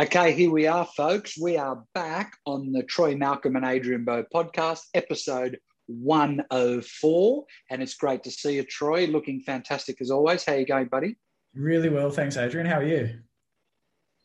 Okay, here we are, folks. We are back on the Troy Malcolm and Adrian Bo podcast, episode 104. And it's great to see you, Troy. Looking fantastic as always. How are you going, buddy? Really well, thanks, Adrian. How are you?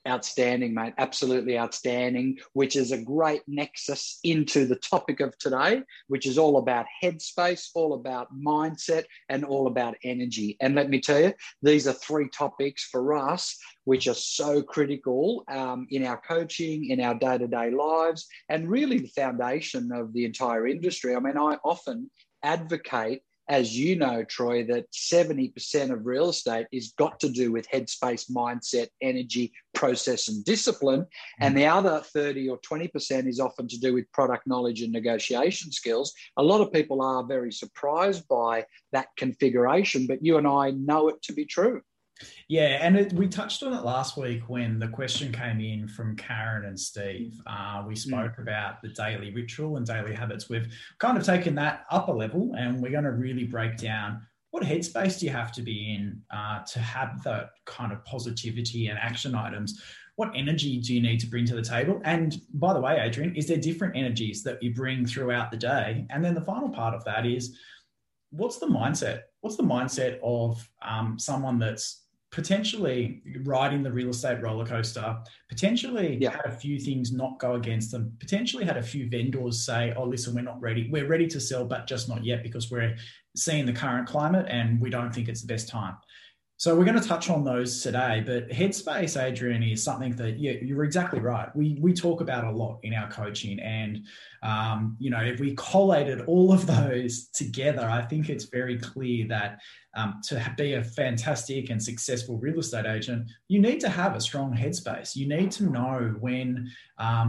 Outstanding, mate. Absolutely outstanding, which is a great nexus into the topic of today, which is all about headspace, all about mindset, and all about energy. And let me tell you, these are three topics for us which are so critical in our coaching, in our day-to-day lives, and really the foundation of the entire industry. I mean, I often advocate, as you know, Troy, that 70% of real estate is got to do with headspace, mindset, energy, process, and discipline. And the other 30 or 20% is often to do with product knowledge and negotiation skills. A lot of people are very surprised by that configuration, but you and I know it to be true. Yeah, and we touched on it last week when the question came in from Karen and Steve. We spoke about the daily ritual and daily habits. We've kind of taken that up a level, and we're going to really break down what headspace do you have to be in to have that kind of positivity and action items. What energy do you need to bring to the table? And by the way, Adrian, is there different energies that you bring throughout the day? And then the final part of that is, what's the mindset? What's the mindset of someone that's potentially riding the real estate roller coaster, potentially had a few things not go against them, potentially had a few vendors say, oh, listen, we're not ready. We're ready to sell, but just not yet because we're seeing the current climate and we don't think it's the best time. So we're going to touch on those today, but headspace, Adrian, is something that you're exactly right. We talk about a lot in our coaching, and if we collated all of those together, I think it's very clear that to be a fantastic and successful real estate agent, you need to have a strong headspace. You need to know when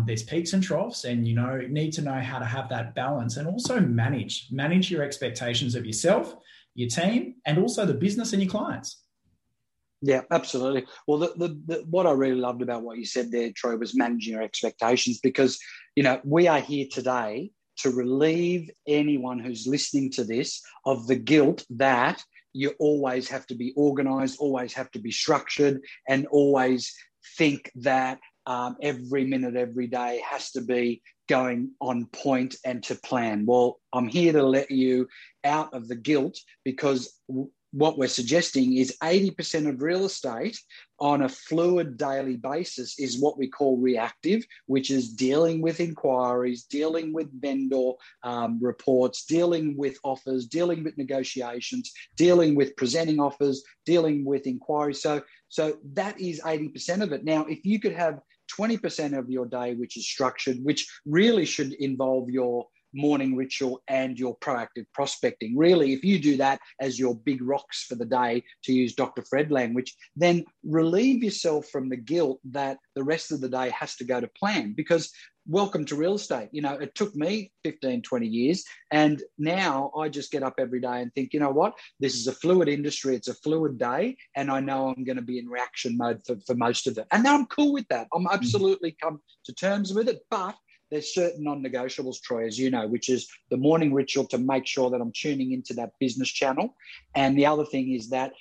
there's peaks and troughs, and you need to know how to have that balance and also manage your expectations of yourself, your team, and also the business and your clients. Yeah, absolutely. Well, what I really loved about what you said there, Troy, was managing your expectations, because, we are here today to relieve anyone who's listening to this of the guilt that you always have to be organized, always have to be structured, and always think that every minute, every day has to be going on point and to plan. Well, I'm here to let you out of the guilt, because what we're suggesting is 80% of real estate on a fluid daily basis is what we call reactive, which is dealing with inquiries, dealing with vendor reports, dealing with offers, dealing with negotiations, dealing with presenting offers, dealing with inquiries. So that is 80% of it. Now, if you could have 20% of your day, which is structured, which really should involve your morning ritual and your proactive prospecting. Really, if you do that as your big rocks for the day, to use Dr. Fred language, then relieve yourself from the guilt that the rest of the day has to go to plan, because welcome to real estate. It took me 15, 20 years, and now I just get up every day and think, you know what? This is a fluid industry. It's a fluid day, and I know I'm going to be in reaction mode for most of it. And now I'm cool with that. I'm absolutely come to terms with it, but there's certain non-negotiables, Troy, as you know, which is the morning ritual to make sure that I'm tuning into that business channel. And the other thing is that,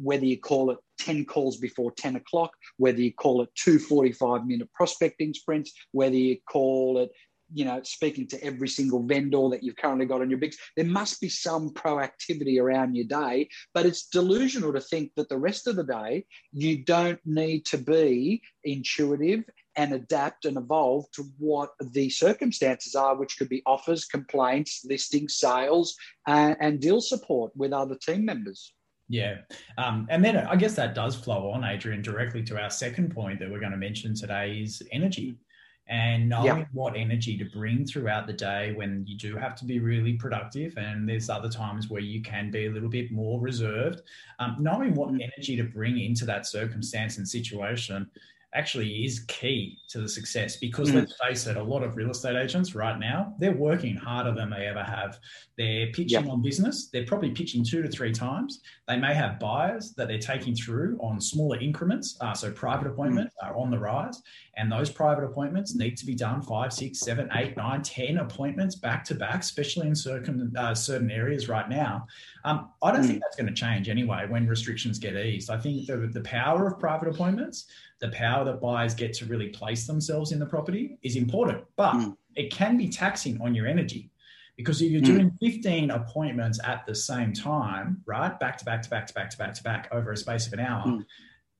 whether you call it 10 calls before 10 o'clock, whether you call it 2 45-minute prospecting sprints, whether you call it, speaking to every single vendor that you've currently got on your bigs, there must be some proactivity around your day. But it's delusional to think that the rest of the day, you don't need to be intuitive and adapt and evolve to what the circumstances are, which could be offers, complaints, listings, sales, and deal support with other team members. Yeah. And then I guess that does flow on, Adrian, directly to our second point that we're going to mention today is energy. And knowing what energy to bring throughout the day when you do have to be really productive, and there's other times where you can be a little bit more reserved, knowing what energy to bring into that circumstance and situation actually is key to the success, because let's face it, a lot of real estate agents right now, they're working harder than they ever have. They're pitching on business. They're probably pitching 2 to 3 times. They may have buyers that they're taking through on smaller increments. So private appointments are on the rise, and those private appointments need to be done 5, 6, 7, 8, 9, 10 appointments back to back, especially in certain areas right now. I don't think that's going to change anyway when restrictions get eased. I think the power of private appointments the power that buyers get to really place themselves in the property is important, but it can be taxing on your energy, because if you're doing 15 appointments at the same time, right, back to back to back to back to back to back over a space of an hour,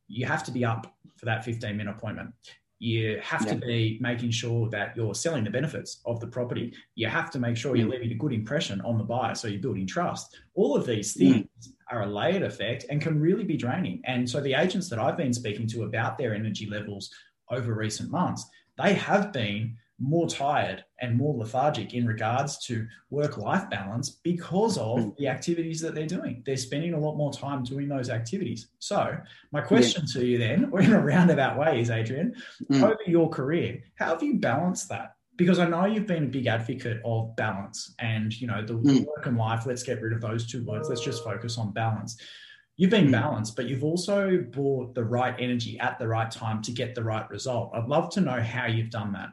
you have to be up for that 15-minute appointment. You have to be making sure that you're selling the benefits of the property. You have to make sure you're leaving a good impression on the buyer, so you're building trust. All of these things are a layered effect and can really be draining. And so the agents that I've been speaking to about their energy levels over recent months, they have been more tired and more lethargic in regards to work-life balance because of the activities that they're doing. They're spending a lot more time doing those activities. So my question to you then, or in a roundabout way, is, Adrian, over your career, how have you balanced that? Because I know you've been a big advocate of balance and, you know, the work and life, let's get rid of those two words. Let's just focus on balance. You've been balanced, but you've also brought the right energy at the right time to get the right result. I'd love to know how you've done that.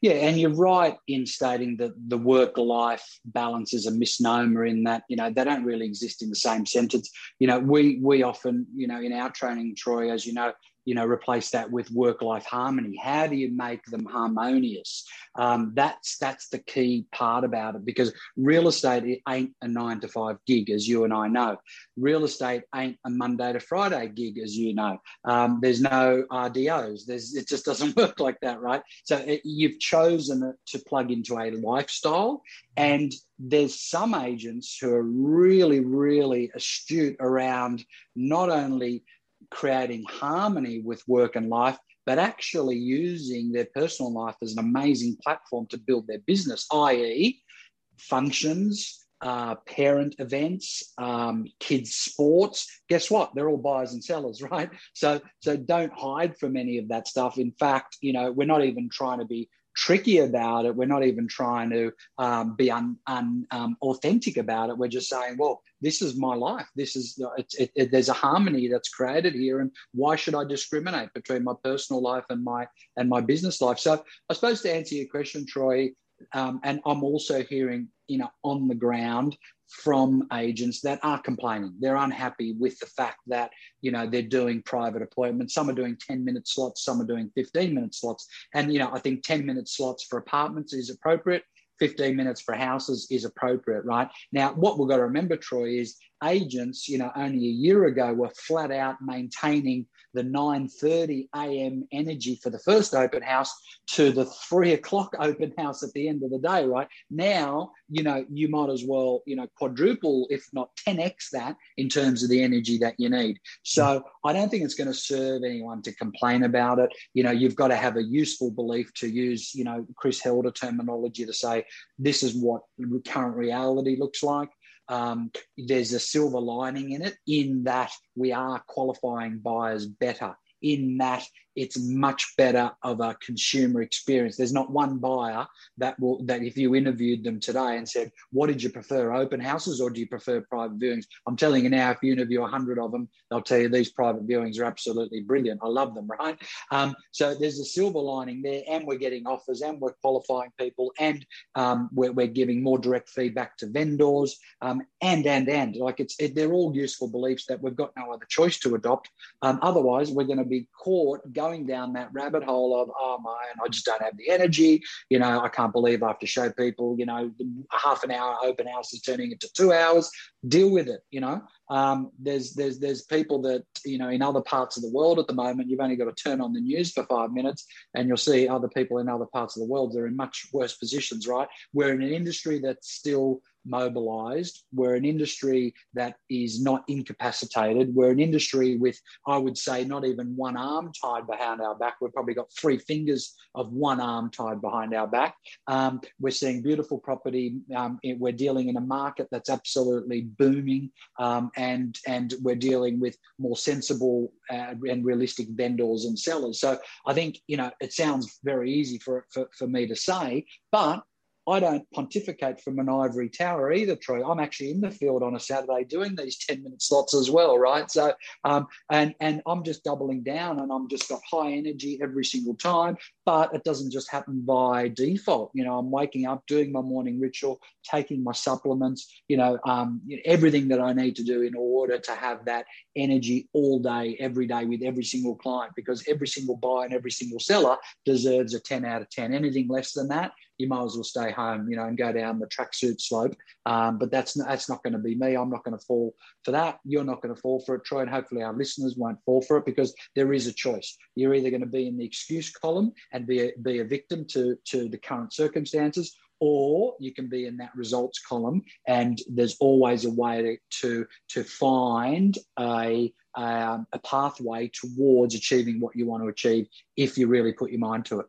Yeah, and you're right in stating that the work-life balance is a misnomer in that, you know, they don't really exist in the same sentence. You know, we often, you know, in our training, Troy, as you know, replace that with work-life harmony. How do you make them harmonious? That's the key part about it, because real estate, it ain't a 9-to-5 gig, as you and I know. Real estate ain't a Monday to Friday gig, as you know. There's no RDOs. It just doesn't work like that, right? So you've chosen to plug into a lifestyle, and there's some agents who are really, really astute around not only creating harmony with work and life, but actually using their personal life as an amazing platform to build their business, i.e. functions, parent events, kids' sports. Guess what? They're all buyers and sellers, right? So don't hide from any of that stuff. In fact, you know, we're not even trying to be tricky about it. We're not even trying to be authentic about it. We're just saying, well, this is my life. This is there's a harmony that's created here, and why should I discriminate between my personal life and my business life? So I suppose to answer your question, Troy, and I'm also hearing, you know, on the ground from agents that are complaining. They're unhappy with the fact that, you know, they're doing private appointments. Some are doing 10-minute slots, some are doing 15-minute slots. And, you know, I think 10-minute slots for apartments is appropriate. 15 minutes for houses is appropriate, right? Now, what we've got to remember, Troy, is agents, you know, only a year ago were flat out maintaining the 9:30 a.m. energy for the first open house to the 3 o'clock open house at the end of the day, right? Now, you know, you might as well, you know, quadruple, if not 10x that in terms of the energy that you need. So I don't think it's going to serve anyone to complain about it. You know, you've got to have a useful belief, to use, you know, Chris Helder terminology, to say this is what current reality looks like. There's a silver lining in it, in that we are qualifying buyers better, in that it's much better of a consumer experience. There's not one buyer that if you interviewed them today and said, what did you prefer, open houses or do you prefer private viewings? I'm telling you now, if you interview 100 of them, they'll tell you these private viewings are absolutely brilliant. I love them, right? So there's a silver lining there, and we're getting offers, and we're qualifying people, and we're giving more direct feedback to vendors, and. Like they're all useful beliefs that we've got no other choice to adopt. Otherwise, we're going to be caught going down that rabbit hole of, oh my, and I just don't have the energy. You know, I can't believe I have to show people, you know, half an hour open house is turning into 2 hours. Deal with it, you know. There's people that, you know, in other parts of the world at the moment, you've only got to turn on the news for 5 minutes and you'll see other people in other parts of the world that are in much worse positions, right? We're in an industry that's still mobilized. We're an industry that is not incapacitated. We're an industry with, I would say, not even one arm tied behind our back. We've probably got 3 fingers of one arm tied behind our back. We're seeing beautiful property. We're dealing in a market that's absolutely booming, and we're dealing with more sensible and realistic vendors and sellers. So I think, you know, it sounds very easy for me to say, but I don't pontificate from an ivory tower either, Troy. I'm actually in the field on a Saturday doing these 10-minute slots as well, right? So, and I'm just doubling down, and I'm just got high energy every single time. But it doesn't just happen by default. You know, I'm waking up, doing my morning ritual, taking my supplements. You know, everything that I need to do in order to have that energy all day, every day, with every single client, because every single buyer and every single seller deserves a 10 out of 10. Anything less than that, you might as well stay home, you know, and go down the tracksuit slope. But that's not going to be me. I'm not going to fall for that. You're not going to fall for it, Troy, and hopefully our listeners won't fall for it, because there is a choice. You're either going to be in the excuse column and be a victim to the current circumstances, or you can be in that results column, and there's always a way to find a pathway towards achieving what you want to achieve if you really put your mind to it.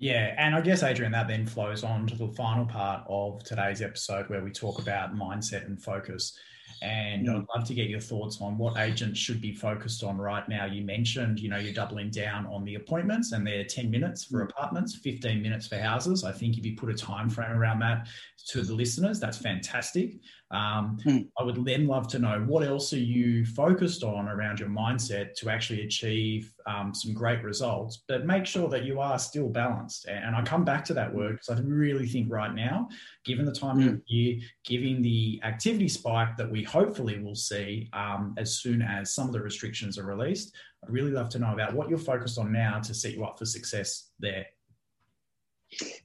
Yeah, and I guess, Adrian, that then flows on to the final part of today's episode, where we talk about mindset and focus. And I'd love to get your thoughts on what agents should be focused on right now. You mentioned, you know, you're doubling down on the appointments, and they're 10 minutes for apartments, 15 minutes for houses. I think if you put a time frame around that to the listeners, that's fantastic. I would then love to know, what else are you focused on around your mindset to actually achieve some great results, but make sure that you are still balanced. And I come back to that word, because I really think right now, given the time of year, given the activity spike that we hopefully will see as soon as some of the restrictions are released, I'd really love to know about what you're focused on now to set you up for success there.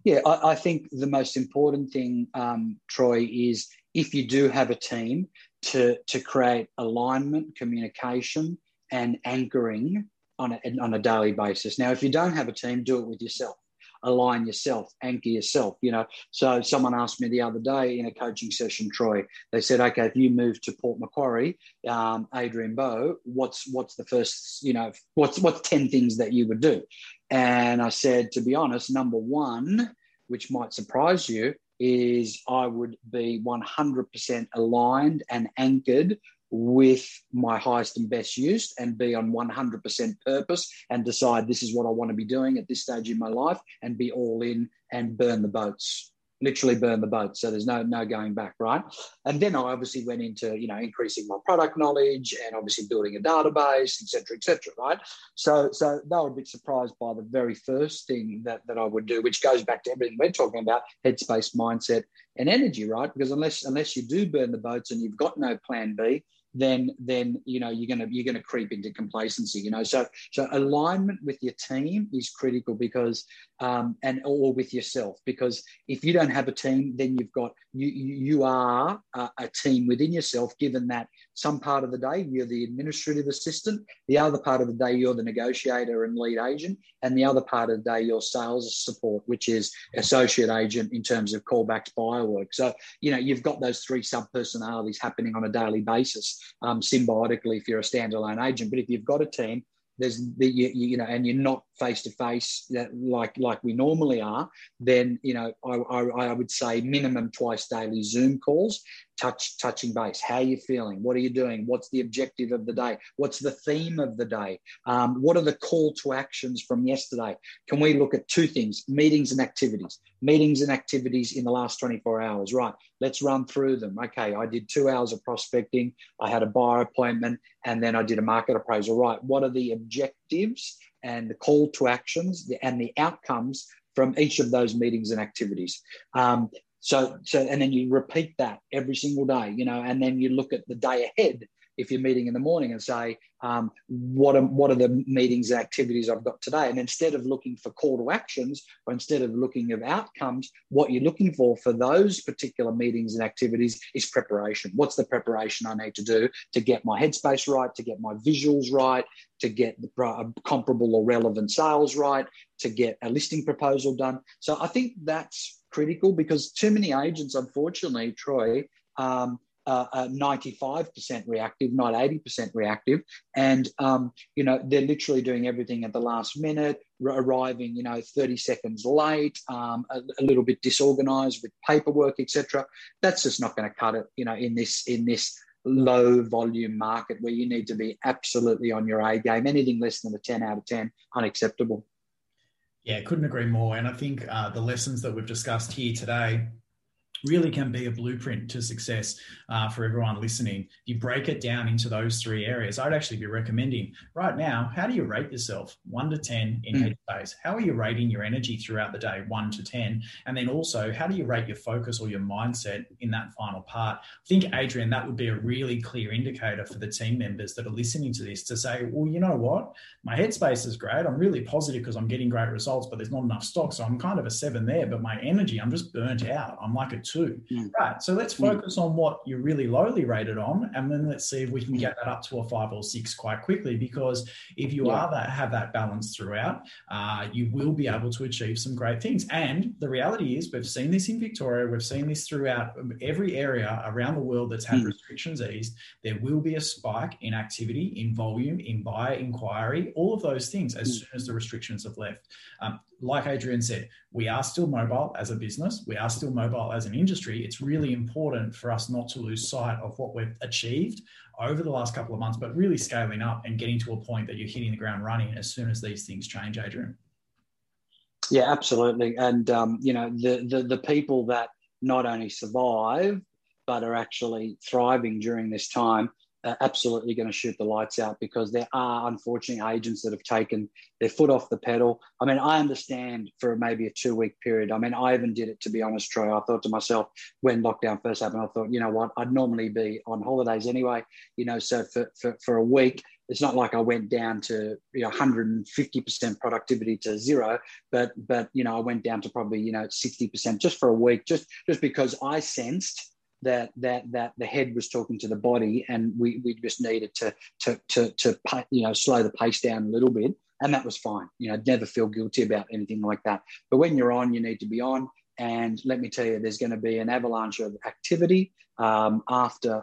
Yeah, I think the most important thing, Troy, is if you do have a team, to create alignment, communication, and anchoring on a daily basis. Now, if you don't have a team, do it with yourself. Align yourself, anchor yourself, you know. So someone asked me the other day in a coaching session, Troy, they said, okay, if you move to Port Macquarie, Adrian Bo, what's the first, you know, what's 10 things that you would do? And I said, to be honest, number one, which might surprise you, is I would be 100% aligned and anchored with my highest and best use, and be on 100% purpose, and decide this is what I want to be doing at this stage in my life, and be all in and burn the boats, literally burn the boats. So there's no going back, right? And then I obviously went into, you know, increasing my product knowledge, and obviously building a database, et cetera, right? So they were a bit surprised by the very first thing that I would do, which goes back to everything we're talking about, headspace, mindset, and energy, right? Because unless you do burn the boats and you've got no plan B, then you know you're gonna creep into complacency, you know. So alignment with your team is critical, because and or with yourself, because if you don't have a team, then you've got you are a team within yourself. Given that some part of the day you're the administrative assistant, the other part of the day you're the negotiator and lead agent, and the other part of the day you're sales support, which is associate agent in terms of callbacks, buyer work. So you know you've got those three sub personalities happening on a daily basis. Symbiotically, if you're a standalone agent, but if you've got a team, and you're not face to face like we normally are, then you know I would say minimum twice daily Zoom calls, touching base. How are you feeling? What are you doing? What's the objective of the day? What's the theme of the day? What are the call to actions from yesterday? Can we look at two things? Meetings and activities in the last 24 hours, right? Let's run through them. Okay, I did 2 hours of prospecting. I had a buyer appointment, and then I did a market appraisal. Right, what are the objectives and the call to actions and the outcomes from each of those meetings and activities? And then you repeat that every single day, you know, and then you look at the day ahead if you're meeting in the morning and say, what are the meetings and activities I've got today? And instead of looking for call to actions, or instead of looking at outcomes, what you're looking for those particular meetings and activities is preparation. What's the preparation I need to do to get my headspace right, to get my visuals right, to get the comparable or relevant sales right, to get a listing proposal done? So I think that's critical, because too many agents, unfortunately, Troy, 95% reactive, not 80% reactive, and you know they're literally doing everything at the last minute, arriving, you know, 30 seconds late, a little bit disorganized with paperwork, etc. That's just not going to cut it, you know, in this low volume market where you need to be absolutely on your A game. Anything less than a 10 out of 10, unacceptable. Yeah, couldn't agree more. And I think the lessons that we've discussed here today really can be a blueprint to success for everyone listening. You break it down into those three areas. I'd actually be recommending right now, how do you rate yourself? 1 to 10 in Headspace. How are you rating your energy throughout the day? 1 to 10. And then also, how do you rate your focus or your mindset in that final part? I think, Adrian, that would be a really clear indicator for the team members that are listening to this to say, well, you know what? My Headspace is great. I'm really positive because I'm getting great results, but there's not enough stock. So I'm kind of a 7 there, but my energy, I'm just burnt out. I'm like a 2. Right. So let's focus on what you're really lowly rated on, and then let's see if we can get that up to a 5 or 6 quite quickly. Because if you are that, have that balance throughout, you will be able to achieve some great things. And the reality is, we've seen this in Victoria, we've seen this throughout every area around the world that's had restrictions eased. There will be a spike in activity, in volume, in buyer inquiry, all of those things as soon as the restrictions have left. Like Adrian said, we are still mobile as a business. We are still mobile as an industry. It's really important for us not to lose sight of what we've achieved over the last couple of months, but really scaling up and getting to a point that you're hitting the ground running as soon as these things change, Adrian. Yeah, absolutely. And, you know, the people that not only survive, but are actually thriving during this time, absolutely going to shoot the lights out, because there are, unfortunately, agents that have taken their foot off the pedal. I mean, I understand for maybe a 2-week period. I mean, I even did it, to be honest, Troy. I thought to myself when lockdown first happened, I thought, you know what, I'd normally be on holidays anyway, you know, so for a week, it's not like I went down to, you know, 150% productivity to zero, but you know, I went down to probably, you know, 60% just for a week, just because I sensed that the head was talking to the body, and we just needed to you know, slow the pace down a little bit, and that was fine. You know, never feel guilty about anything like that. But when you're on, you need to be on. And let me tell you, there's going to be an avalanche of activity after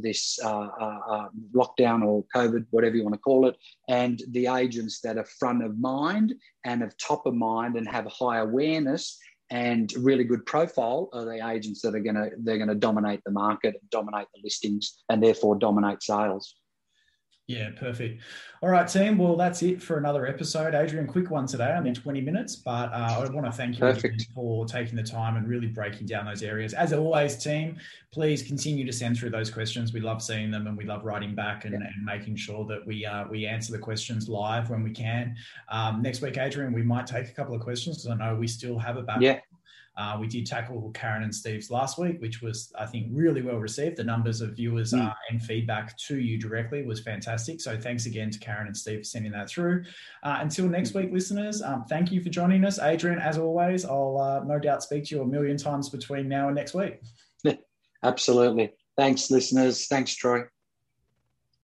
this lockdown or COVID, whatever you want to call it. And the agents that are front of mind and of top of mind and have high awareness and really good profile are the agents that are they're going to dominate the market, dominate the listings, and therefore dominate sales. Yeah, perfect. All right, team. Well, that's it for another episode. Adrian, quick one today, only 20 minutes, but I want to thank you for taking the time and really breaking down those areas. As always, team, please continue to send through those questions. We love seeing them, and we love writing back and making sure that we answer the questions live when we can. Next week, Adrian, we might take a couple of questions because I know we still have a backlog. Yeah. We did tackle Karen and Steve's last week, which was, I think, really well received. The numbers of viewers and feedback to you directly was fantastic. So thanks again to Karen and Steve for sending that through. Until next week, listeners, thank you for joining us. Adrian, as always, I'll no doubt speak to you 1 million times between now and next week. Absolutely. Thanks, listeners. Thanks, Troy.